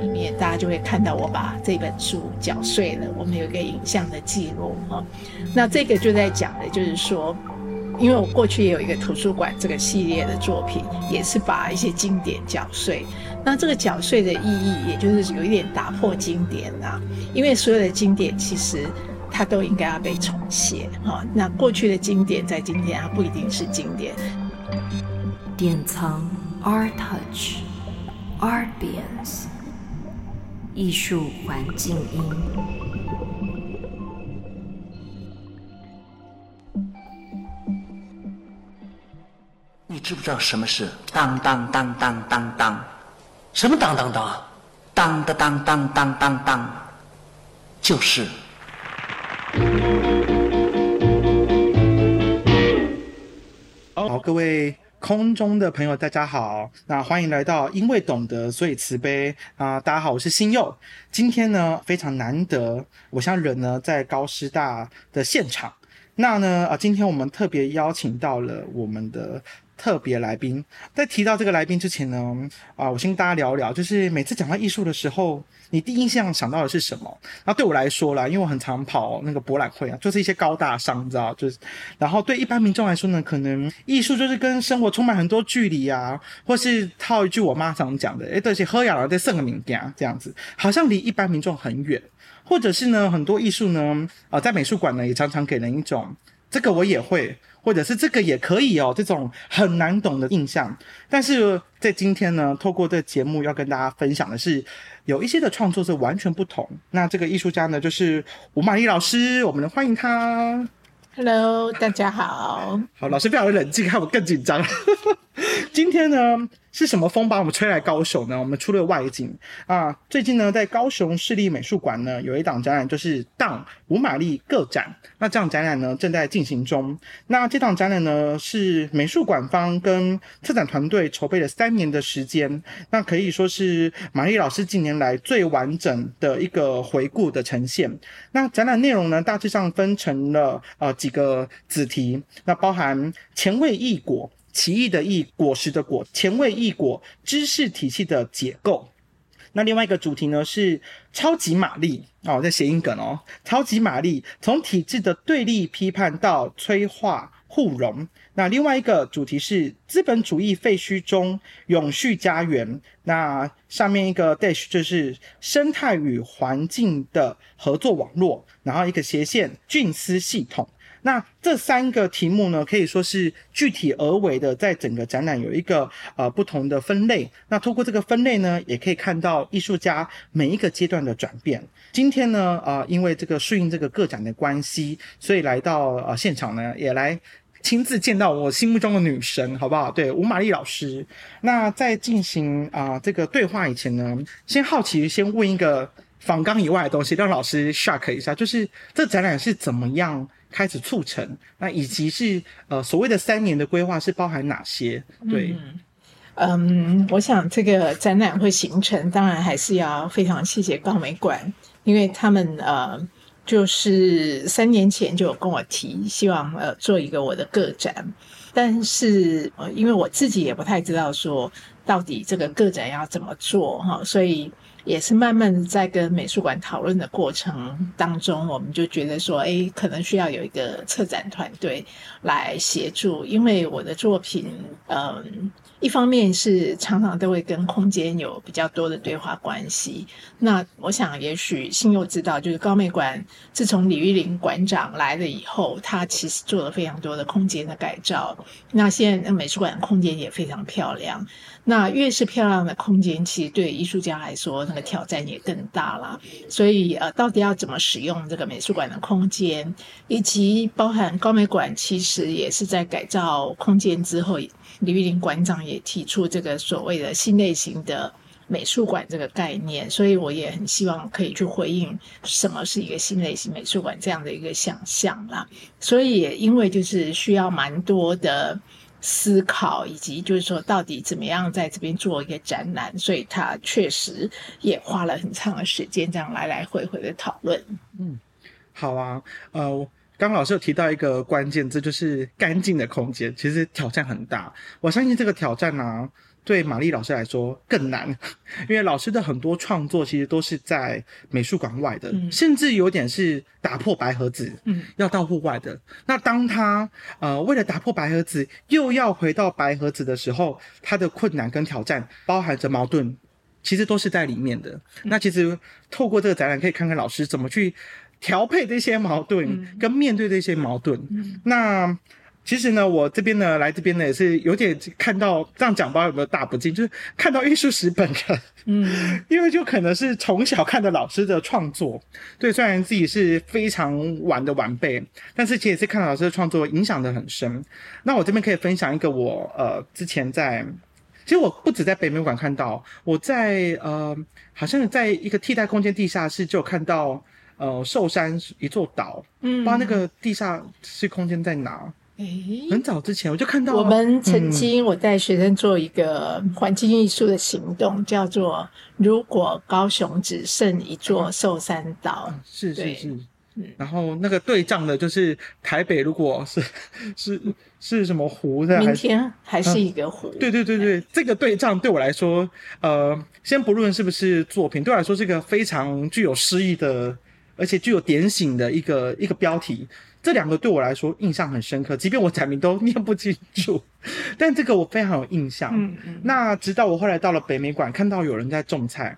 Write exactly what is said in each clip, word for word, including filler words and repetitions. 里面，大家就会看到我把这本书绞碎了，我们有一个影像的记录哈。那这个就在讲的就是说，因为我过去也有一个图书馆这个系列的作品，也是把一些经典绞碎。那这个绞碎的意义，也就是有一点打破经典啊，因为所有的经典其实它都应该要被重写哈。那过去的经典在今天它不一定是经典。典藏 Art Touch Artbeans 艺术环境音。你知不知道什么是当当当当当当？什么当当当？当的当当当当当，就是。好，各位。空中的朋友大家好，那欢迎来到因为懂得所以慈悲啊、呃！大家好，我是新佑。今天呢非常难得，我现在人呢在高师大的现场，那呢、呃、今天我们特别邀请到了我们的特别来宾。在提到这个来宾之前呢啊、呃，我先跟大家聊聊，就是每次讲到艺术的时候，你第一印象想到的是什么？那对我来说啦，因为我很常跑那个博览会啊，就是一些高大上，你知道，就是然后对一般民众来说呢，可能艺术就是跟生活充满很多距离啊，或是套一句我妈常讲的，哎，对不起，喝雅了再剩个名家这样子，好像离一般民众很远，或者是呢，很多艺术呢，呃，在美术馆呢也常常给人一种这个我也会。或者是这个也可以哦，这种很难懂的印象。但是在今天呢，透过这节目要跟大家分享的是，有一些的创作是完全不同。那这个艺术家呢，就是吴玛丽老师，我们能欢迎他。Hello， 大家好。好，老师非常冷静，害我更紧张。今天呢，是什么风把我们吹来高雄呢？我们出了外景啊。最近呢，在高雄市立美术馆呢，有一档展览，就是“当吴玛丽个展”。那这档展览呢，正在进行中。那这档展览呢，是美术馆方跟策展团队筹备了三年的时间。那可以说是玛丽老师近年来最完整的一个回顾的呈现。那展览内容呢，大致上分成了呃几个子题，那包含前卫异果。奇异的异，果实的果，前卫异果，知识体系的解构。那另外一个主题呢是超级玛丽哦，这谐音梗哦，超级玛丽从体制的对立批判到催化互融。那另外一个主题是资本主义废墟中永续家园。那上面一个 dash 就是生态与环境的合作网络，然后一个斜线菌丝系统。那这三个题目呢，可以说是具体而为的，在整个展览有一个呃不同的分类。那透过这个分类呢，也可以看到艺术家每一个阶段的转变。今天呢，呃，因为这个顺应这个个展的关系，所以来到呃现场呢，也来亲自见到我心目中的女神，好不好？对，吴玛丽老师。那在进行啊、呃、这个对话以前呢，先好奇先问一个访纲以外的东西，让老师 shock 一下，就是这展览是怎么样开始促成，那以及是呃所谓的三年的规划是包含哪些？对，嗯，嗯我想这个展览会形成，当然还是要非常谢谢高美馆，因为他们呃就是三年前就有跟我提，希望呃做一个我的个展，但是、呃、因为我自己也不太知道说到底这个个展要怎么做哈、哦，所以。也是慢慢的在跟美术馆讨论的过程当中，我们就觉得说，哎，可能需要有一个策展团队来协助，因为我的作品，嗯，一方面是常常都会跟空间有比较多的对话关系。那我想，也许新佑知道，就是高美馆自从李玉玲馆长来了以后，他其实做了非常多的空间的改造。那现在美术馆空间也非常漂亮。那越是漂亮的空间，其实对艺术家来说，那个挑战也更大啦。所以呃，到底要怎么使用这个美术馆的空间，以及包含高美馆，其实也是在改造空间之后，李玉玲馆长也提出这个所谓的新类型的美术馆这个概念，所以我也很希望可以去回应什么是一个新类型美术馆这样的一个想象啦。所以也因为就是需要蛮多的。思考以及就是说到底怎么样在这边做一个展览，所以他确实也花了很长的时间这样来来回回的讨论。嗯，好啊，呃，刚老师有提到一个关键字，就是干净的空间，其实挑战很大。我相信这个挑战啊，对玛丽老师来说更难，因为老师的很多创作其实都是在美术馆外的、嗯、甚至有点是打破白盒子、嗯、要到户外的。那当他呃为了打破白盒子又要回到白盒子的时候，他的困难跟挑战包含着矛盾，其实都是在里面的。那其实透过这个展览可以看看老师怎么去调配这些矛盾跟面对这些矛盾、嗯、那其实呢，我这边呢，来这边呢也是有点看到，这样讲不知道有没有大不敬，就是看到艺术史本人，嗯，因为就可能是从小看着老师的创作，对，虽然自己是非常晚的晚辈，但是其实也是看到老师的创作影响得很深。那我这边可以分享一个我呃之前在，其实我不止在北美馆看到，我在呃好像在一个替代空间地下室就有看到呃寿山一座岛，嗯，不知道那个地下室空间在哪。欸、很早之前我就看到我们曾经我带学生做一个环境艺术的行动、嗯、叫做如果高雄只剩一座寿山岛、嗯、是是是、嗯、然后那个对仗的就是台北如果是是是什么湖的明天还是一个湖、嗯、对对对对、嗯、这个对仗对我来说呃，先不论是不是作品，对我来说是一个非常具有诗意的而且具有点醒的一个一个标题，这两个对我来说印象很深刻，即便我展名都念不清楚，但这个我非常有印象、嗯嗯、那直到我后来到了北美馆，看到有人在种菜，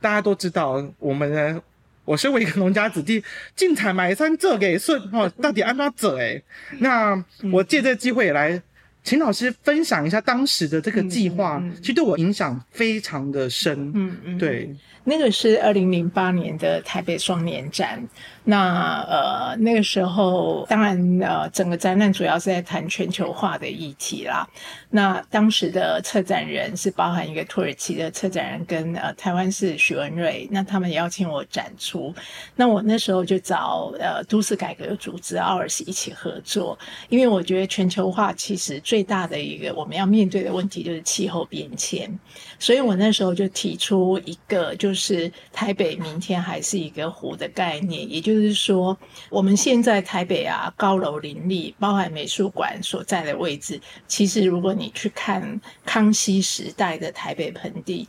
大家都知道我们呢，我身为一个农家子弟，进采买山这给顺、哦、到底安怎做耶。那我借这机会也来请老师分享一下当时的这个计划、嗯嗯、其实对我影响非常的深。嗯嗯，对，那个是二零零八年的台北双年展。那呃那个时候当然呃整个展览主要是在谈全球化的议题啦。那当时的策展人是包含一个土耳其的策展人跟呃台湾是许文瑞，那他们邀请我展出。那我那时候就找呃都市改革组织奥尔斯一起合作，因为我觉得全球化其实最大的一个我们要面对的问题就是气候变迁，所以我那时候就提出一个就是台北明天还是一个湖的概念，也就是说我们现在台北啊高楼林立，包含美术馆所在的位置，其实如果你去看康熙时代的台北盆地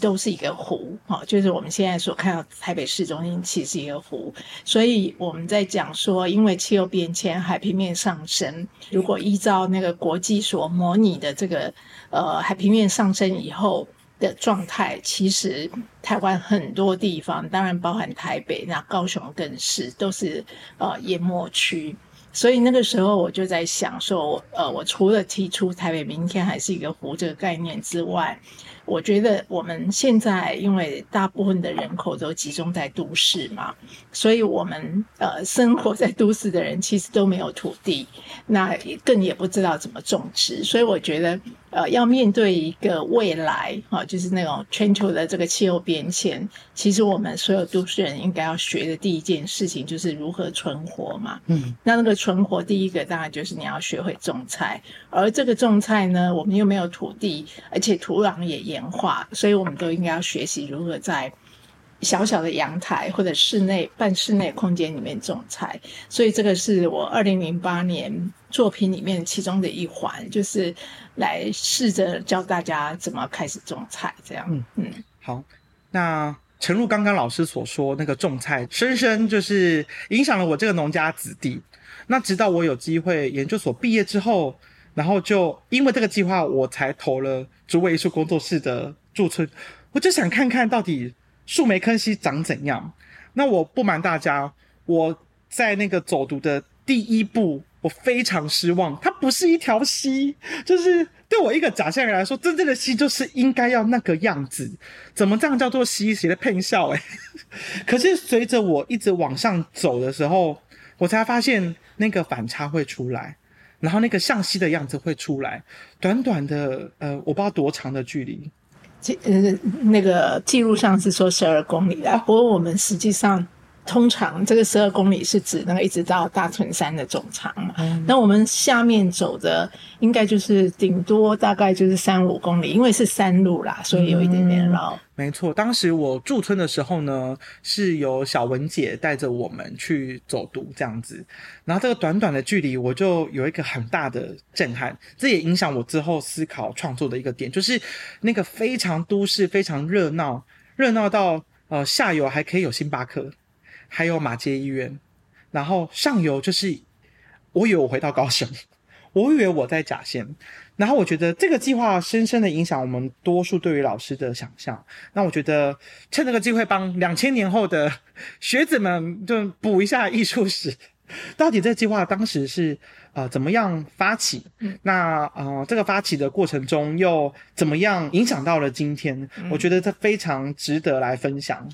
都是一个湖，就是我们现在所看到台北市中心其实是一个湖。所以我们在讲说因为气候变迁海平面上升，如果依照那个国际所模拟的这个呃海平面上升以后的状态，其实台湾很多地方，当然包含台北，那高雄更是都是呃淹没区。所以那个时候我就在想说呃我除了提出台北明天还是一个湖这个概念之外，我觉得我们现在因为大部分的人口都集中在都市嘛，所以我们呃生活在都市的人其实都没有土地，那更也不知道怎么种植。所以我觉得呃要面对一个未来啊、哦，就是那种全球的这个气候变迁，其实我们所有都市人应该要学的第一件事情就是如何存活嘛。嗯，那那个存活第一个当然就是你要学会种菜，而这个种菜呢，我们又没有土地，而且土壤也严化，所以我们都应该要学习如何在小小的阳台或者室内半室内空间里面种菜。所以这个是我二零零八年作品里面其中的一环，就是来试着教大家怎么开始种菜这样。 嗯, 嗯好，那诚如刚刚老师所说，那个种菜深深就是影响了我这个农家子弟。那直到我有机会研究所毕业之后，然后就因为这个计划我才投了竹围艺术工作室的驻村，我就想看看到底树莓坑溪长怎样。那我不瞒大家，我在那个走读的第一步我非常失望，它不是一条溪，就是对我一个假象人来说，真正的溪就是应该要那个样子，怎么这样叫做溪，谁在骗笑欸可是随着我一直往上走的时候，我才发现那个反差会出来，然后那个像溪的样子会出来。短短的呃，我不知道多长的距离，呃，那个记录上是说十二公里啦、啊、不过我们实际上通常这个十二公里是指那个一直到大屯山的总长嘛、嗯、那我们下面走的应该就是顶多大概就是三五公里，因为是山路啦，所以有一点点绕、嗯、没错。当时我驻村的时候呢，是由小文姐带着我们去走读这样子，然后这个短短的距离我就有一个很大的震撼，这也影响我之后思考创作的一个点，就是那个非常都市非常热闹，热闹到呃下游还可以有星巴克还有马偕医院，然后上游就是我以为我回到高雄，我以为我在甲仙，然后我觉得这个计划深深的影响我们多数对于老师的想象。那我觉得趁这个机会帮两千年后的学子们就补一下艺术史，到底这个计划当时是呃怎么样发起、嗯、那呃这个发起的过程中又怎么样影响到了今天、嗯、我觉得这非常值得来分享。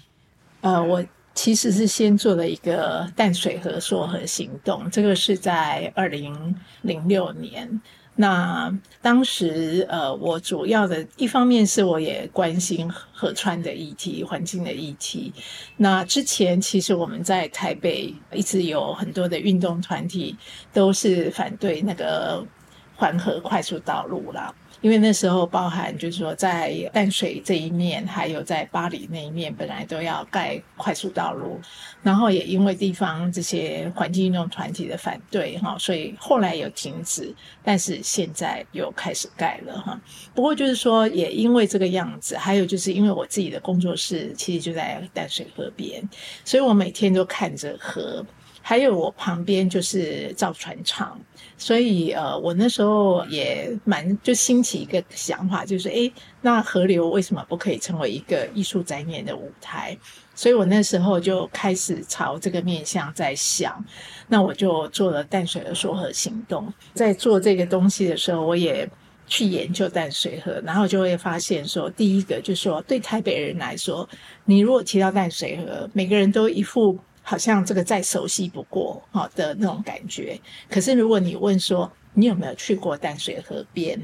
呃我其实是先做了一个淡水河溯河行动，这个是在二零零六年。那当时呃，我主要的一方面是我也关心河川的议题、环境的议题。那之前其实我们在台北一直有很多的运动团体都是反对那个环河快速道路啦，因为那时候包含就是说在淡水这一面还有在八里那一面本来都要盖快速道路，然后也因为地方这些环境运动团体的反对，所以后来有停止，但是现在又开始盖了。不过就是说也因为这个样子，还有就是因为我自己的工作室其实就在淡水河边，所以我每天都看着河，还有我旁边就是造船厂，所以呃，我那时候也蛮就兴起一个想法，就是诶，那河流为什么不可以成为一个艺术展演的舞台？所以我那时候就开始朝这个面向在想，那我就做了淡水河溯河行动。在做这个东西的时候，我也去研究淡水河，然后就会发现说，第一个就是说，对台北人来说，你如果提到淡水河，每个人都一副好像这个再熟悉不过的那种感觉，可是如果你问说你有没有去过淡水河边，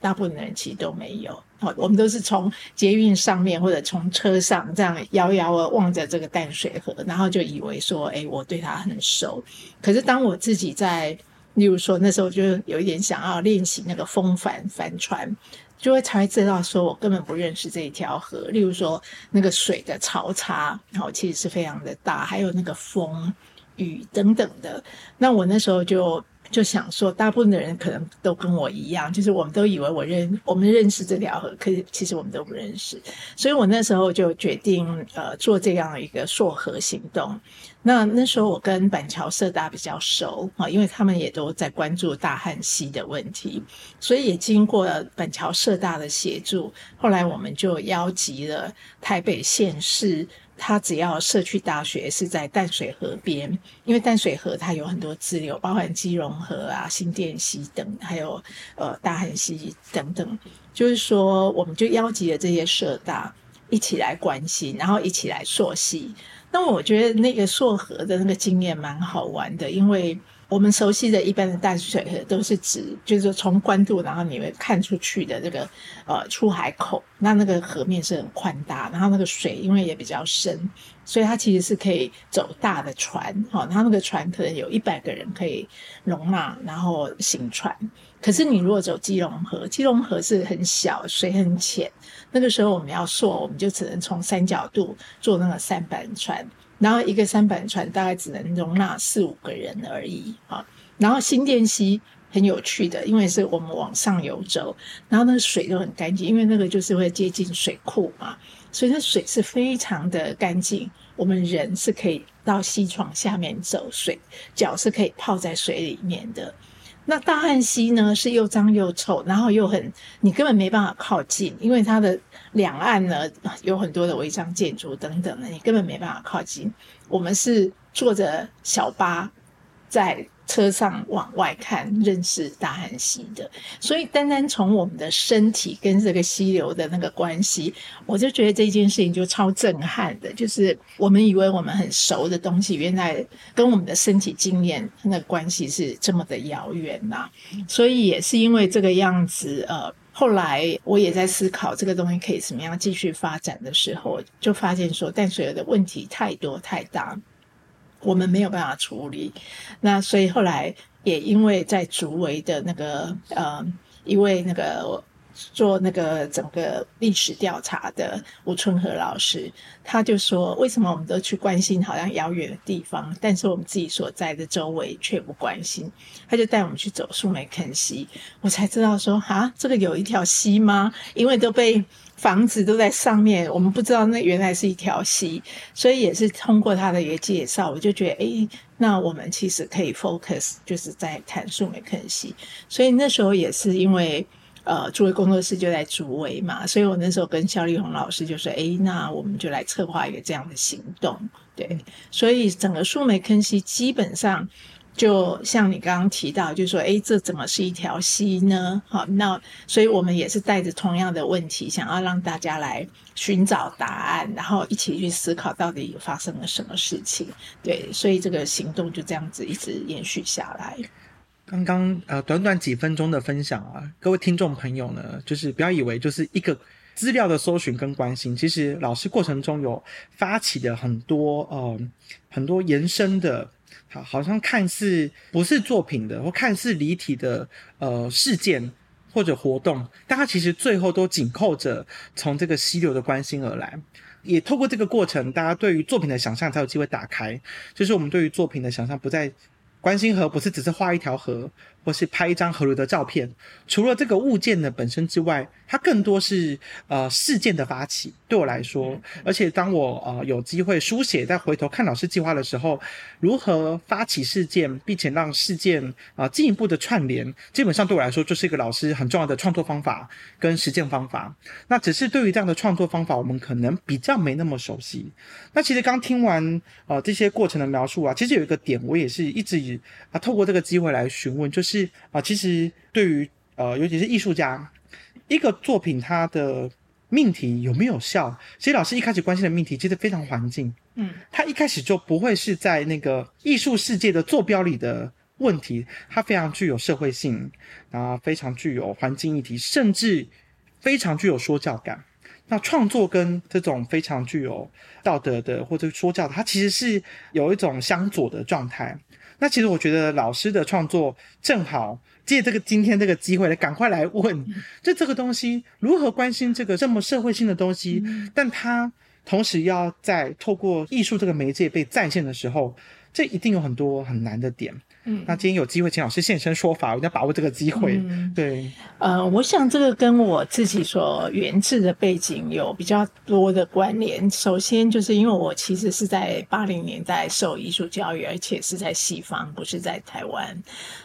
大部分人其实都没有，我们都是从捷运上面或者从车上这样遥遥地望着这个淡水河，然后就以为说哎，我对它很熟。可是当我自己在例如说那时候就有一点想要练习那个风帆帆船，就会才会知道说我根本不认识这一条河，例如说那个水的潮差其实是非常的大，还有那个风雨等等的。那我那时候就就想说大部分的人可能都跟我一样，就是我们都以为我认我们认识这条河，可是其实我们都不认识。所以我那时候就决定呃做这样一个溯河行动。那那时候我跟板桥社大比较熟，因为他们也都在关注大汉溪的问题，所以也经过板桥社大的协助，后来我们就邀集了台北县市，它只要社区大学是在淡水河边，因为淡水河它有很多支流，包含基隆河啊、新店溪等，还有呃大汉溪等等，就是说我们就邀集了这些社大一起来关心，然后一起来溯溪。那我觉得那个溯河的那个经验蛮好玩的，因为我们熟悉的一般的淡水河都是指就是说从关渡然后你会看出去的这个呃出海口，那那个河面是很宽大，然后那个水因为也比较深，所以它其实是可以走大的船、哦、它那个船可能有一百个人可以容纳然后行船。可是你如果走基隆河，基隆河是很小，水很浅，那个时候我们要溯，我们就只能从三角渡坐那个三板船，然后一个三板船大概只能容纳四五个人而已。然后新店溪很有趣的，因为是我们往上游走，然后那个水都很干净，因为那个就是会接近水库嘛，所以那水是非常的干净，我们人是可以到溪床下面走，水脚是可以泡在水里面的。那大汉溪呢是又脏又臭，然后又很你根本没办法靠近，因为它的两岸呢有很多的违章建筑等等的，你根本没办法靠近。我们是坐着小巴在车上往外看认识大汉溪的，所以单单从我们的身体跟这个溪流的那个关系，我就觉得这件事情就超震撼的，就是我们以为我们很熟的东西，原来跟我们的身体经验那个关系是这么的遥远啊。所以也是因为这个样子呃，后来我也在思考这个东西可以怎么样继续发展的时候，就发现说淡水河的问题太多太大，我们没有办法处理。那所以后来也因为在竹围的那个呃，一位那个做那个整个历史调查的吴春和老师，他就说为什么我们都去关心好像遥远的地方，但是我们自己所在的周围却不关心。他就带我们去走树梅坑溪，我才知道说啊，这个有一条溪吗？因为都被房子都在上面，我们不知道那原来是一条溪。所以也是通过他的一个介绍，我就觉得哎，那我们其实可以 focus 就是在谈树梅坑溪。所以那时候也是因为呃，竹围工作室就在竹围嘛，所以我那时候跟萧丽红老师就说，诶，那我们就来策划一个这样的行动。对，所以整个树梅坑溪基本上就像你刚刚提到，就说诶，这怎么是一条溪呢？好，那所以我们也是带着同样的问题，想要让大家来寻找答案，然后一起去思考到底发生了什么事情。对，所以这个行动就这样子一直延续下来。刚刚呃，短短几分钟的分享啊，各位听众朋友呢，就是不要以为就是一个资料的搜寻跟关心，其实老师过程中有发起的很多呃很多延伸的，好，好像看似不是作品的或看似离题的呃事件或者活动，但它其实最后都紧扣着从这个溪流的关心而来。也透过这个过程，大家对于作品的想象才有机会打开，就是我们对于作品的想象不再。关心河不是只是画一条河或是拍一张河流的照片，除了这个物件的本身之外，它更多是呃事件的发起。对我来说，而且当我呃有机会书写再回头看老师计划的时候，如何发起事件并且让事件啊、呃、进一步的串联，基本上对我来说就是一个老师很重要的创作方法跟实践方法。那只是对于这样的创作方法，我们可能比较没那么熟悉。那其实刚听完呃这些过程的描述啊，其实有一个点我也是一直以啊，透过这个机会来询问，就是啊，其实对于呃，尤其是艺术家，一个作品它的命题有没有效？其实老师一开始关心的命题，其实非常环境，嗯，它一开始就不会是在那个艺术世界的坐标里的问题，它非常具有社会性，然后非常具有环境议题，甚至非常具有说教感。那创作跟这种非常具有道德的或者说教的，它其实是有一种相左的状态。那其实我觉得老师的创作正好借这个今天这个机会来赶快来问，就这个东西如何关心这个这么社会性的东西，但它同时要在透过艺术这个媒介被再现的时候，这一定有很多很难的点。嗯，那今天有机会请老师现身说法，我一定要把握这个机会。嗯，对，呃，我想这个跟我自己所源自的背景有比较多的关联。首先就是因为我其实是在八零年代受艺术教育，而且是在西方，不是在台湾。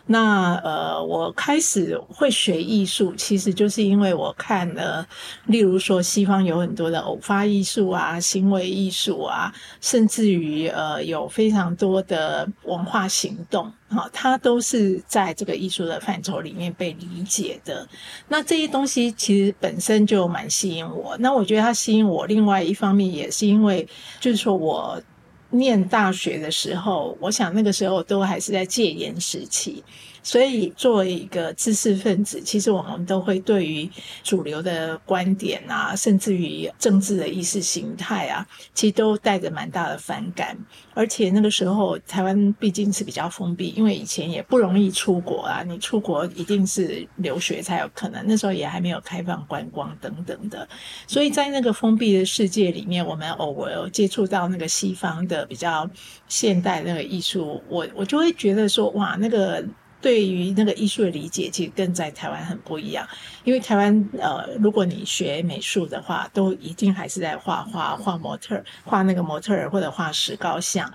那呃，我开始会学艺术，其实就是因为我看了，例如说西方有很多的偶发艺术啊、行为艺术啊，甚至于呃有非常多的文化行动。好，它都是在这个艺术的范畴里面被理解的。那这些东西其实本身就蛮吸引我。那我觉得它吸引我，另外一方面也是因为，就是说我念大学的时候，我想那个时候都还是在戒严时期，所以作为一个知识分子，其实我们都会对于主流的观点啊，甚至于政治的意识形态啊，其实都带着蛮大的反感。而且那个时候台湾毕竟是比较封闭，因为以前也不容易出国啊，你出国一定是留学才有可能，那时候也还没有开放观光等等的。所以在那个封闭的世界里面，我们偶尔接触到那个西方的比较现代那个艺术，我我就会觉得说，哇，那个对于那个艺术的理解其实跟在台湾很不一样。因为台湾呃，如果你学美术的话，都一定还是在画画画模特画那个模特儿或者画石膏像。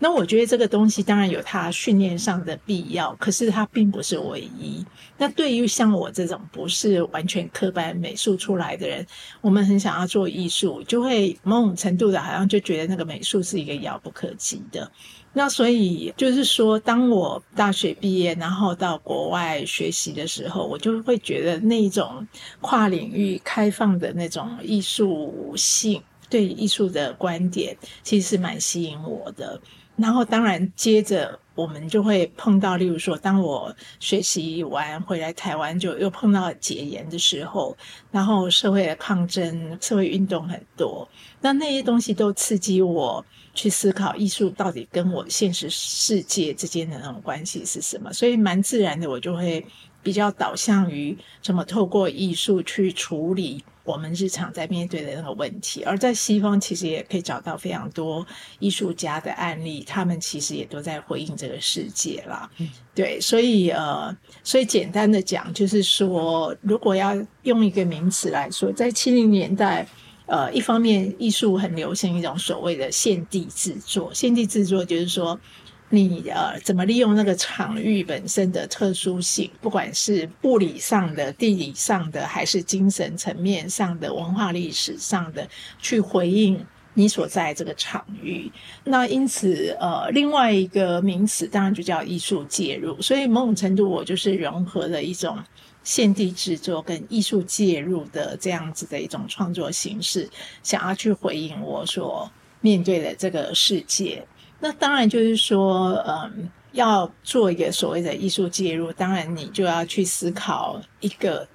那我觉得这个东西当然有它训练上的必要，可是它并不是唯一。那对于像我这种不是完全科班美术出来的人，我们很想要做艺术，就会某种程度的好像就觉得那个美术是一个遥不可及的。那所以就是说，当我大学毕业然后到国外学习的时候，我就会觉得那一种跨领域开放的那种艺术性，对艺术的观点其实是蛮吸引我的。然后当然接着我们就会碰到，例如说当我学习完回来台湾就又碰到解严的时候，然后社会的抗争，社会运动很多，那那些东西都刺激我去思考艺术到底跟我现实世界之间的那种关系是什么，所以蛮自然的我就会比较导向于怎么透过艺术去处理我们日常在面对的那个问题。而在西方其实也可以找到非常多艺术家的案例，他们其实也都在回应这个世界啦、嗯、对，所以呃，所以简单的讲就是说，如果要用一个名词来说，在七零年代呃，一方面艺术很流行一种所谓的现地制作，现地制作就是说你呃怎么利用那个场域本身的特殊性，不管是物理上的、地理上的，还是精神层面上的、文化历史上的，去回应你所在这个场域。那因此呃另外一个名词当然就叫艺术介入，所以某种程度我就是融合了一种现地制作跟艺术介入的这样子的一种创作形式，想要去回应我所面对的这个世界。那当然就是说嗯，要做一个所谓的艺术介入，当然你就要去思考一个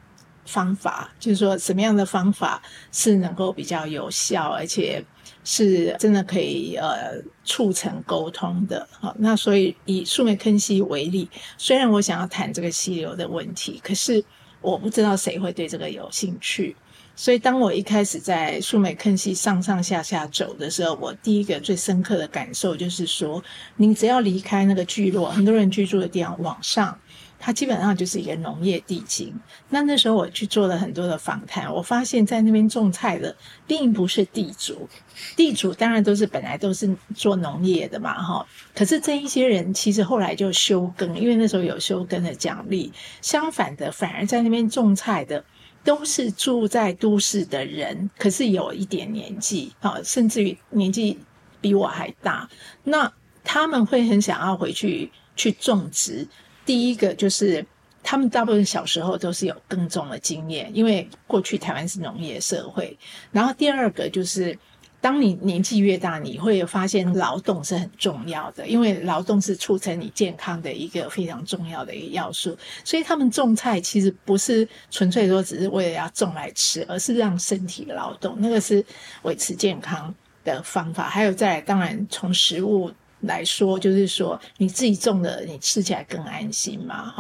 方法，就是说什么样的方法是能够比较有效，而且是真的可以呃促成沟通的。好，那所以以树莓坑溪为例，虽然我想要谈这个溪流的问题，可是我不知道谁会对这个有兴趣，所以当我一开始在树莓坑溪上上下下走的时候，我第一个最深刻的感受就是说，你只要离开那个聚落很多人居住的地方往上，它基本上就是一个农业地景。那那时候我去做了很多的访谈，我发现在那边种菜的并不是地主，地主当然都是本来都是做农业的嘛，可是这一些人其实后来就休耕，因为那时候有休耕的奖励。相反的，反而在那边种菜的都是住在都市的人，可是有一点年纪，甚至于年纪比我还大，那他们会很想要回去去种植。第一个就是他们大部分小时候都是有耕种的经验，因为过去台湾是农业社会。然后第二个就是当你年纪越大，你会发现劳动是很重要的，因为劳动是促成你健康的一个非常重要的一个要素。所以他们种菜其实不是纯粹说只是为了要种来吃，而是让身体劳动，那个是维持健康的方法。还有再来，当然从食物来说，就是说你自己种的你吃起来更安心嘛。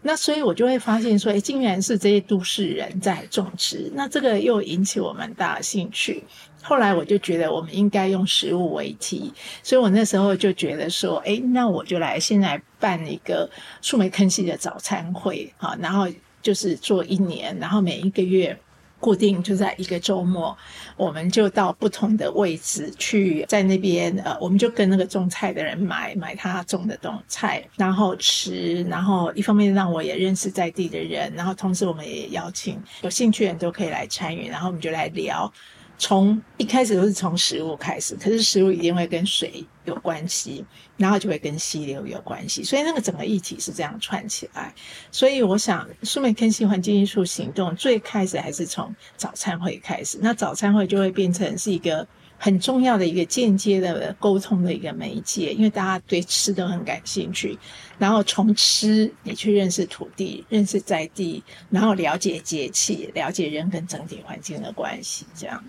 那所以我就会发现说，诶，竟然是这些都市人在种植，那这个又引起我蛮大的兴趣。后来我就觉得我们应该用食物为题，所以我那时候就觉得说，诶，那我就来先来办一个树莓坑溪的早餐会，然后就是做一年，然后每一个月固定就在一个周末，我们就到不同的位置去，在那边呃，我们就跟那个种菜的人买买他种的种菜，然后吃，然后一方面让我也认识在地的人，然后同时我们也邀请有兴趣的人都可以来参与，然后我们就来聊。从一开始都是从食物开始，可是食物一定会跟水有关系，然后就会跟溪流有关系，所以那个整个议题是这样串起来。所以我想树莓坑溪环境艺术行动最开始还是从早餐会开始，那早餐会就会变成是一个很重要的一个间接的沟通的一个媒介，因为大家对吃都很感兴趣，然后从吃你去认识土地，认识在地，然后了解节气，了解人跟整体环境的关系，这样。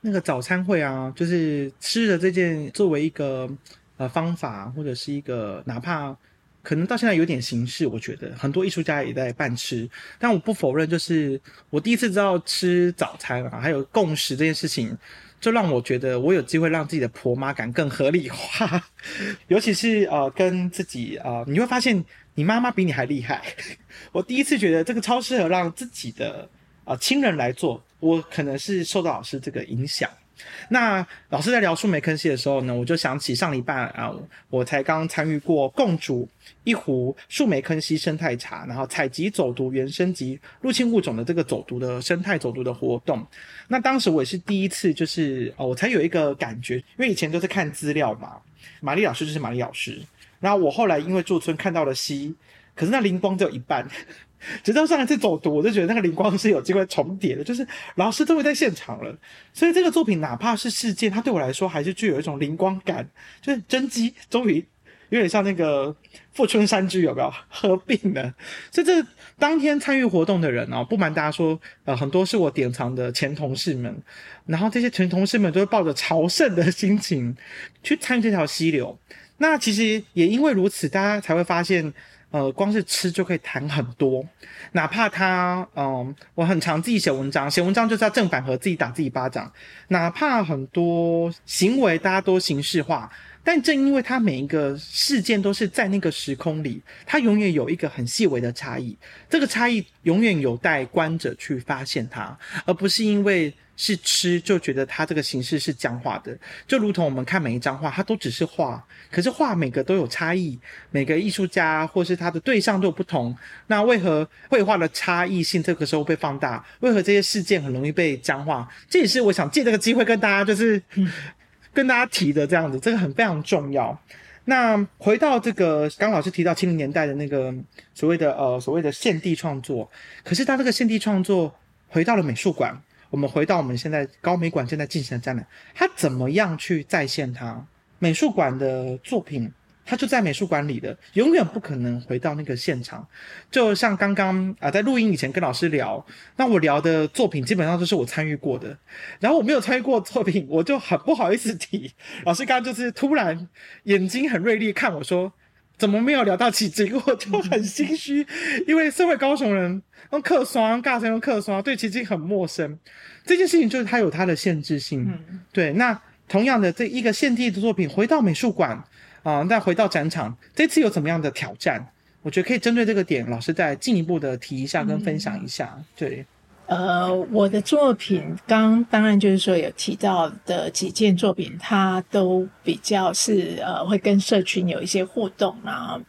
那个早餐会啊，就是吃的这件作为一个呃方法，或者是一个哪怕可能到现在有点形式，我觉得很多艺术家也在办吃，但我不否认，就是我第一次知道吃早餐啊，还有共识这件事情，就让我觉得我有机会让自己的婆妈感更合理化，尤其是呃跟自己啊、呃，你会发现你妈妈比你还厉害。我第一次觉得这个超适合让自己的啊、呃、亲人来做。我可能是受到老师这个影响。那老师在聊树莓坑溪的时候呢，我就想起上礼拜啊、呃，我才刚参与过共煮一壶树莓坑溪生态茶，然后采集走读原生及入侵物种的这个走读的生态走读的活动。那当时我也是第一次，就是呃，我才有一个感觉，因为以前都是看资料嘛，玛丽老师就是玛丽老师，然后我后来因为驻村看到了溪，可是那灵光只有一半。直到上一次走读，我就觉得那个灵光是有机会重叠的，就是老师都会在现场了，所以这个作品哪怕是事件，它对我来说还是具有一种灵光感，就是真机终于有点像那个富春山居有没有合并了。所以这当天参与活动的人啊，不瞒大家说，呃，很多是我典藏的前同事们，然后这些前同事们都是抱着朝圣的心情去参与这条溪流。那其实也因为如此，大家才会发现。呃，光是吃就可以谈很多，哪怕他，嗯、呃，我很常自己写文章，写文章就是要正反合，自己打自己巴掌。哪怕很多行为大家都形式化，但正因为他每一个事件都是在那个时空里，他永远有一个很细微的差异，这个差异永远有待观者去发现它，而不是因为是吃就觉得它这个形式是僵化的。就如同我们看每一张画，它都只是画，可是画每个都有差异，每个艺术家或是他的对象都有不同，那为何绘画的差异性这个时候被放大？为何这些事件很容易被僵化？这也是我想借这个机会跟大家就是、嗯、跟大家提的这样子，这个很非常重要。那回到这个刚老师提到七零年代的那个所谓的呃所谓的现地创作，可是他这个现地创作回到了美术馆，我们回到我们现在高美馆正在进行的展览，它怎么样去再现它？美术馆的作品，它就在美术馆里的，永远不可能回到那个现场。就像刚刚啊、呃，在录音以前跟老师聊，那我聊的作品基本上都是我参与过的，然后我没有参与过的作品，我就很不好意思提。老师刚刚就是突然眼睛很锐利看我说。怎么没有聊到奇迹？我就很心虚，因为身为高雄人，用客刷、用尬声、用客刷，对奇迹很陌生。这件事情就是它有它的限制性。嗯、对，那同样的这一个现地的作品，回到美术馆啊、呃，再回到展场，这次有怎么样的挑战？我觉得可以针对这个点，老师再进一步的提一下跟分享一下。嗯、对，呃，我的作品刚当然就是说有提到的几件作品，它都比较是呃会跟社群有一些互动啊。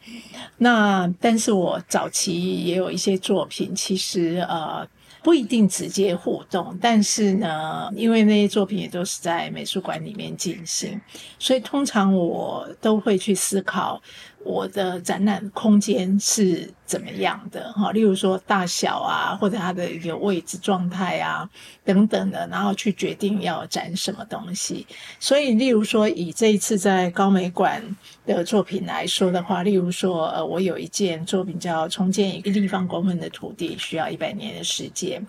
那但是我早期也有一些作品，其实呃不一定直接互动，但是呢，因为那些作品也都是在美术馆里面进行，所以通常我都会去思考。我的展览空间是怎么样的哈？例如说大小啊，或者它的一个位置状态啊，等等的，然后去决定要展什么东西。所以，例如说以这一次在高美馆的作品来说的话，例如说呃，我有一件作品叫《重建一个立方公分的土地需要一百年的时间》。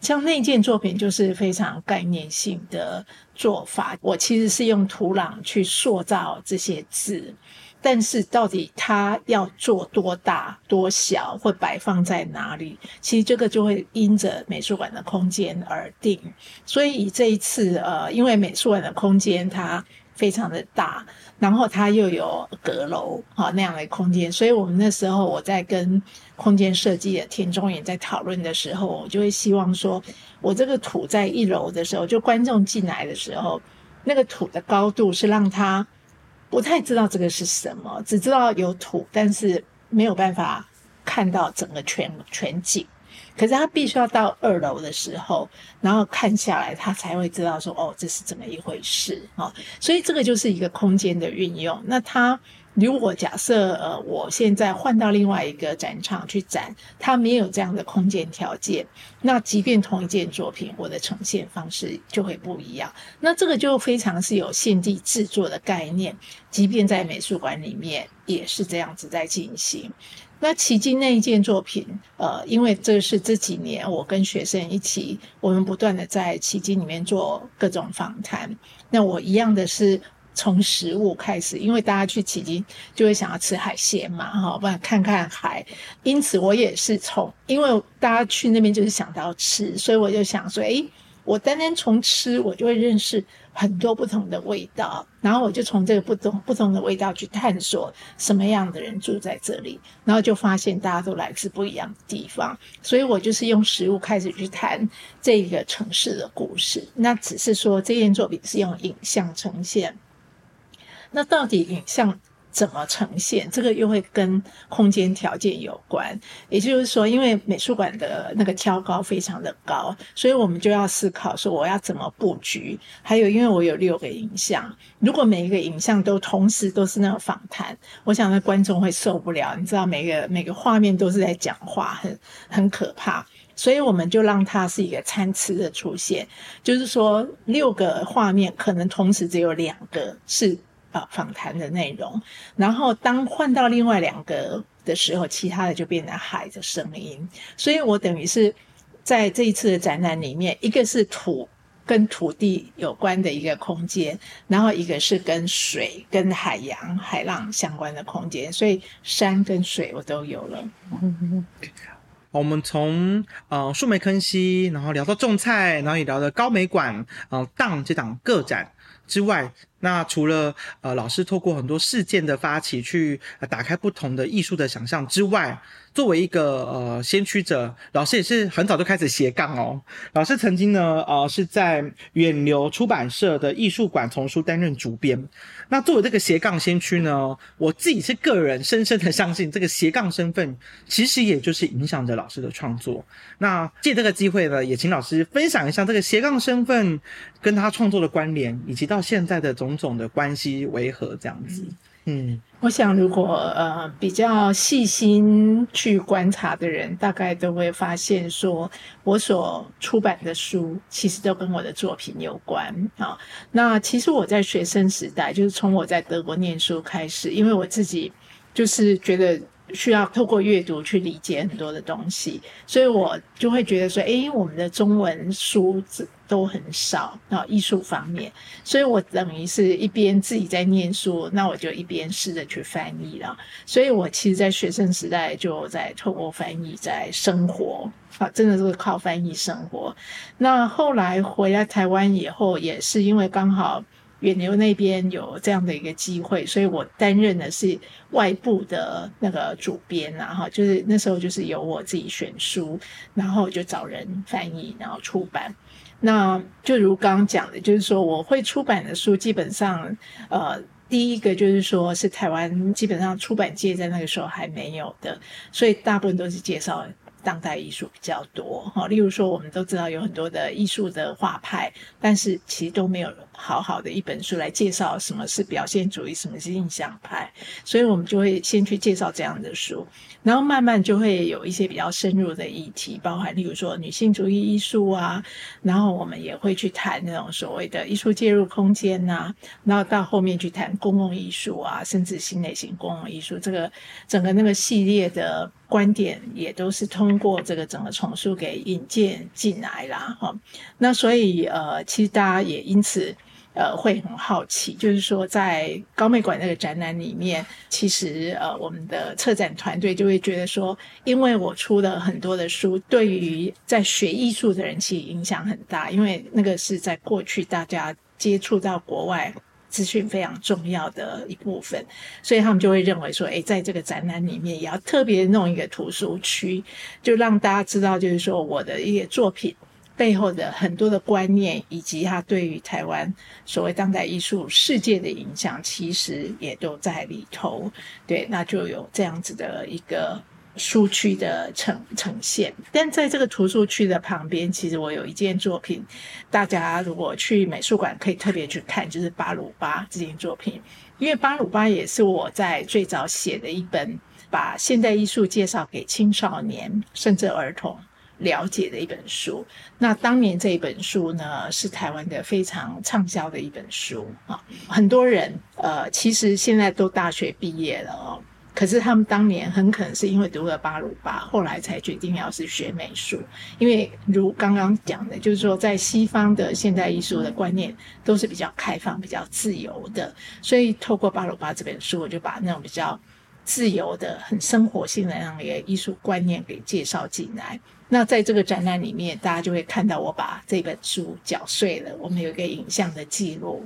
像那件作品就是非常概念性的做法，我其实是用土壤去塑造这些字。但是到底它要做多大多小会摆放在哪里，其实这个就会因着美术馆的空间而定。所以以这一次呃，因为美术馆的空间它非常的大，然后它又有阁楼、哦、那样的空间，所以我们那时候我在跟空间设计的田中原在讨论的时候，我就会希望说我这个土在一楼的时候，就观众进来的时候，那个土的高度是让它不太知道这个是什么，只知道有土，但是没有办法看到整个全全景。可是他必须要到二楼的时候，然后看下来，他才会知道说，哦，这是怎么一回事啊、哦？所以这个就是一个空间的运用。那他如果假设呃，我现在换到另外一个展场去展，他没有这样的空间条件，那即便同一件作品，我的呈现方式就会不一样。那这个就非常是有现地制作的概念，即便在美术馆里面也是这样子在进行。那奇迹那一件作品呃，因为这是这几年我跟学生一起，我们不断的在奇迹里面做各种访谈，那我一样的是从食物开始，因为大家去奇迹就会想要吃海鲜嘛，好不然看看海，因此我也是从，因为大家去那边就是想到吃，所以我就想说诶，我单单从吃我就会认识很多不同的味道，然后我就从这个不同不同的味道去探索什么样的人住在这里，然后就发现大家都来自不一样的地方，所以我就是用食物开始去谈这个城市的故事。那只是说这件作品是用影像呈现，那到底影像怎么呈现，这个又会跟空间条件有关。也就是说，因为美术馆的那个挑高非常的高，所以我们就要思考说我要怎么布局。还有因为我有六个影像，如果每一个影像都同时都是那个访谈，我想那观众会受不了，你知道每个每个画面都是在讲话，很很可怕。所以我们就让它是一个参差的出现，就是说六个画面可能同时只有两个是呃访谈的内容，然后当换到另外两个的时候，其他的就变成海的声音。所以我等于是在这一次的展览里面，一个是土跟土地有关的一个空间，然后一个是跟水跟海洋海浪相关的空间，所以山跟水我都有了。我们从呃树莓坑溪，然后聊到种菜，然后也聊到高美馆呃档这档个展之外，那除了呃老师透过很多事件的发起去、呃、打开不同的艺术的想象之外，作为一个呃先驱者，老师也是很早就开始斜杠哦。老师曾经呢呃是在远流出版社的艺术馆丛书担任主编。那作为这个斜杠先驱呢，我自己是个人深深的相信，这个斜杠身份其实也就是影响着老师的创作。那借这个机会呢，也请老师分享一下这个斜杠身份跟他创作的关联，以及到现在的总种种的关系为何这样子。嗯，我想如果呃比较细心去观察的人，大概都会发现说我所出版的书其实都跟我的作品有关啊。那其实我在学生时代，就是从我在德国念书开始，因为我自己就是觉得需要透过阅读去理解很多的东西，所以我就会觉得说，诶，我们的中文书都很少啊，艺术方面，所以我等于是一边自己在念书，那我就一边试着去翻译了。所以我其实在学生时代就在透过翻译在生活啊，真的是靠翻译生活。那后来回来台湾以后，也是因为刚好远流那边有这样的一个机会，所以我担任的是外部的那个主编啊，就是那时候就是由我自己选书，然后就找人翻译，然后出版。那就如刚刚讲的，就是说我会出版的书基本上呃第一个就是说是台湾基本上出版界在那个时候还没有的，所以大部分都是介绍当代艺术比较多。例如说我们都知道有很多的艺术的画派，但是其实都没有好好的一本书来介绍什么是表现主义，什么是印象派，所以我们就会先去介绍这样的书，然后慢慢就会有一些比较深入的议题，包含例如说女性主义艺术啊，然后我们也会去谈那种所谓的艺术介入空间啊，然后到后面去谈公共艺术啊，甚至新类型公共艺术，这个整个那个系列的观点也都是通过这个整个丛书给引荐进来啦。那所以呃，其实大家也因此呃会很好奇，就是说在高美馆那个展览里面，其实呃我们的策展团队就会觉得说，因为我出了很多的书，对于在学艺术的人其实影响很大，因为那个是在过去大家接触到国外资讯非常重要的一部分，所以他们就会认为说，诶，在这个展览里面也要特别弄一个图书区，就让大家知道就是说我的一些作品背后的很多的观念，以及它对于台湾所谓当代艺术世界的影响，其实也都在里头。对，那就有这样子的一个书区的 呈, 呈现。但在这个图书区的旁边，其实我有一件作品，大家如果去美术馆可以特别去看，就是巴鲁巴这件作品。因为巴鲁巴也是我在最早写的一本把现代艺术介绍给青少年甚至儿童了解的一本书。那当年这一本书呢，是台湾的非常畅销的一本书啊，很多人呃，其实现在都大学毕业了哦，可是他们当年很可能是因为读了巴鲁巴，后来才决定要是学美术。因为如刚刚讲的，就是说在西方的现代艺术的观念都是比较开放比较自由的，所以透过巴鲁巴这本书，我就把那种比较自由的很生活性的那样的艺术观念给介绍进来。那在这个展览里面，大家就会看到我把这本书绞碎了，我们有一个影像的记录。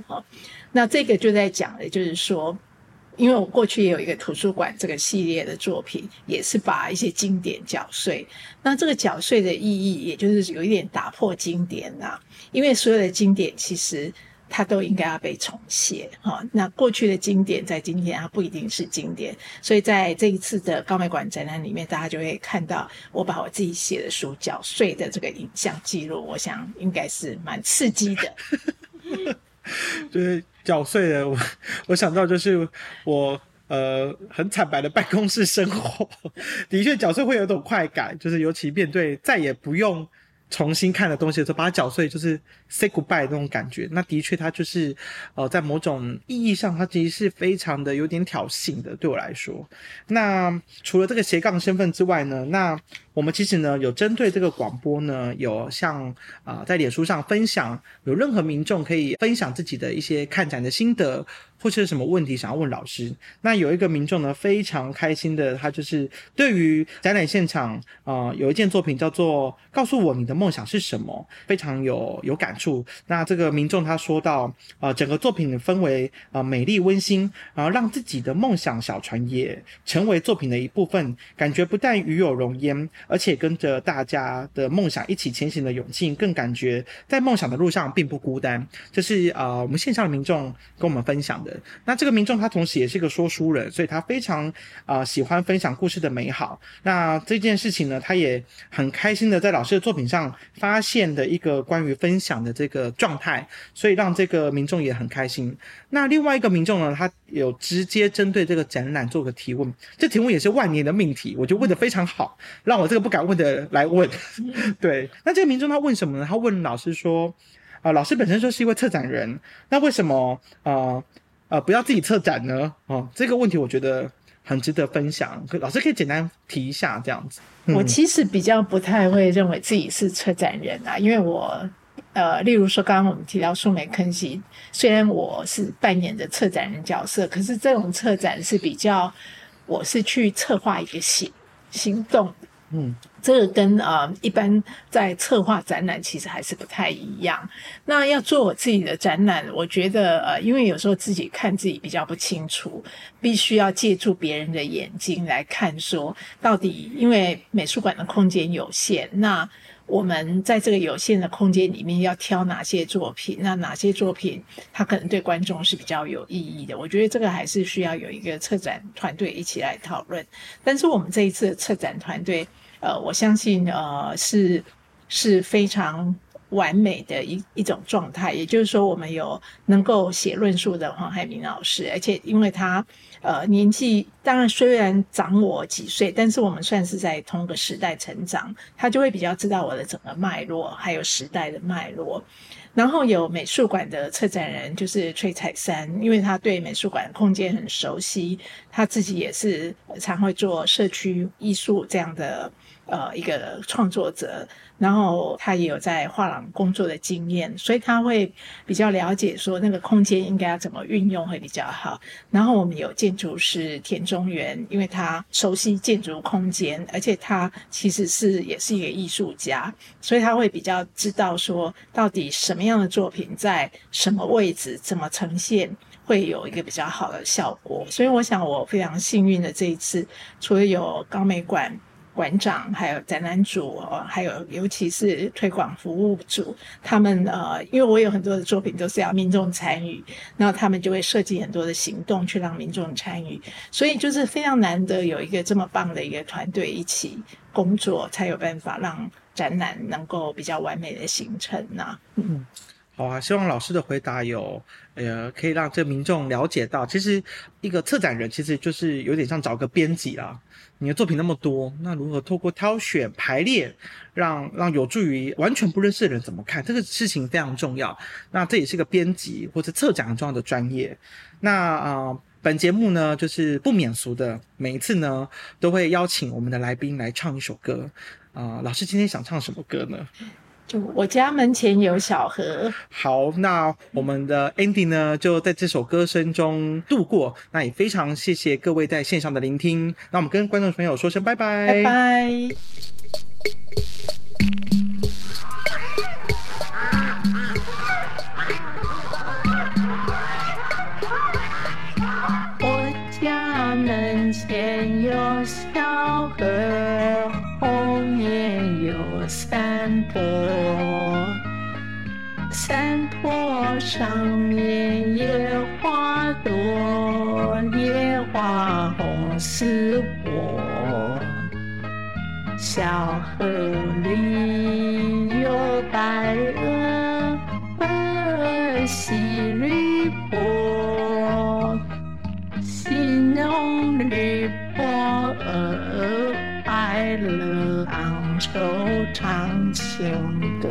那这个就在讲的就是说，因为我过去也有一个图书馆这个系列的作品，也是把一些经典绞碎。那这个绞碎的意义，也就是有一点打破经典啦、啊，因为所有的经典其实它都应该要被重写。哦，那过去的经典在今天它不一定是经典，所以在这一次的高美馆展览里面，大家就会看到我把我自己写的书缴税的这个影像记录，我想应该是蛮刺激的。就是缴税的，我我想到就是我呃很惨白的办公室生活，的确缴税会有一种快感，就是尤其面对再也不用重新看的东西的时候，把它缴税就是 say goodbye 的那种感觉。那的确它就是呃在某种意义上它其实是非常的有点挑衅的，对我来说。那除了这个斜杠身份之外呢，那我们其实呢有针对这个广播呢有像呃在脸书上分享，有任何民众可以分享自己的一些看展的心得或是什么问题想要问老师。那有一个民众呢非常开心的，他就是对于展览现场呃有一件作品叫做告诉我你的梦想是什么，非常有有感触。那这个民众他说到呃整个作品分为呃美丽温馨，然后让自己的梦想小船也成为作品的一部分，感觉不但与有容焉，而且跟着大家的梦想一起前行的勇气，更感觉在梦想的路上并不孤单。这是呃我们线上的民众跟我们分享的。那这个民众他同时也是一个说书人，所以他非常呃喜欢分享故事的美好。那这件事情呢，他也很开心的在老师的作品上发现的一个关于分享的这个状态，所以让这个民众也很开心。那另外一个民众呢，他有直接针对这个展览做个提问，这题目也是万年的命题，我觉得问得非常好，让我这个不敢问的来问。对，那这个民众他问什么呢？他问老师说呃老师本身就是一位策展人，那为什么呃呃，不要自己策展呢？哦，这个问题我觉得很值得分享，老师可以简单提一下这样子。嗯，我其实比较不太会认为自己是策展人啊，因为我呃，例如说刚刚我们提到树莓坑溪，虽然我是扮演着策展人角色，可是这种策展是比较我是去策划一个行行动。嗯，这个跟呃一般在策划展览其实还是不太一样。那要做我自己的展览，我觉得呃因为有时候自己看自己比较不清楚，必须要借助别人的眼睛来看，说到底因为美术馆的空间有限，那我们在这个有限的空间里面要挑哪些作品，那哪些作品它可能对观众是比较有意义的，我觉得这个还是需要有一个策展团队一起来讨论。但是我们这一次的策展团队呃我相信呃是是非常完美的一一种状态，也就是说我们有能够写论述的黄海明老师，而且因为他呃年纪当然虽然长我几岁，但是我们算是在同个时代成长，他就会比较知道我的整个脉络还有时代的脉络。然后有美术馆的策展人就是崔彩珊，因为他对美术馆空间很熟悉，他自己也是常会做社区艺术这样的呃一个创作者，然后他也有在画廊工作的经验，所以他会比较了解说那个空间应该要怎么运用会比较好。然后我们有建筑师田中原，因为他熟悉建筑空间，而且他其实是也是一个艺术家，所以他会比较知道说到底什么样的作品在什么位置怎么呈现会有一个比较好的效果。所以我想我非常幸运的，这一次除了有高美馆馆长还有展览组，还有尤其是推广服务组，他们呃，因为我有很多的作品都是要民众参与，然后他们就会设计很多的行动去让民众参与，所以就是非常难得有一个这么棒的一个团队一起工作，才有办法让展览能够比较完美的形成啊。嗯，好啊，希望老师的回答有呃，可以让这民众了解到，其实一个策展人其实就是有点像找个编辑啦。你的作品那么多，那如何透过挑选排列让让有助于完全不认识的人怎么看，这个事情非常重要。那这也是个编辑或者策展很重要的专业。那呃本节目呢就是不免俗的，每一次呢都会邀请我们的来宾来唱一首歌。呃老师今天想唱什么歌呢？就我家门前有小河。好，那我们的 Andy 呢就在这首歌声中度过，那也非常谢谢各位在线上的聆听，那我们跟观众朋友说声拜拜，拜拜。我家门前有小河，后面有山坡，山坡上面野花多，野花红似火。小河里有白鹅，白鹅戏绿波，新红绿波鹅快乐，昂首唱情歌。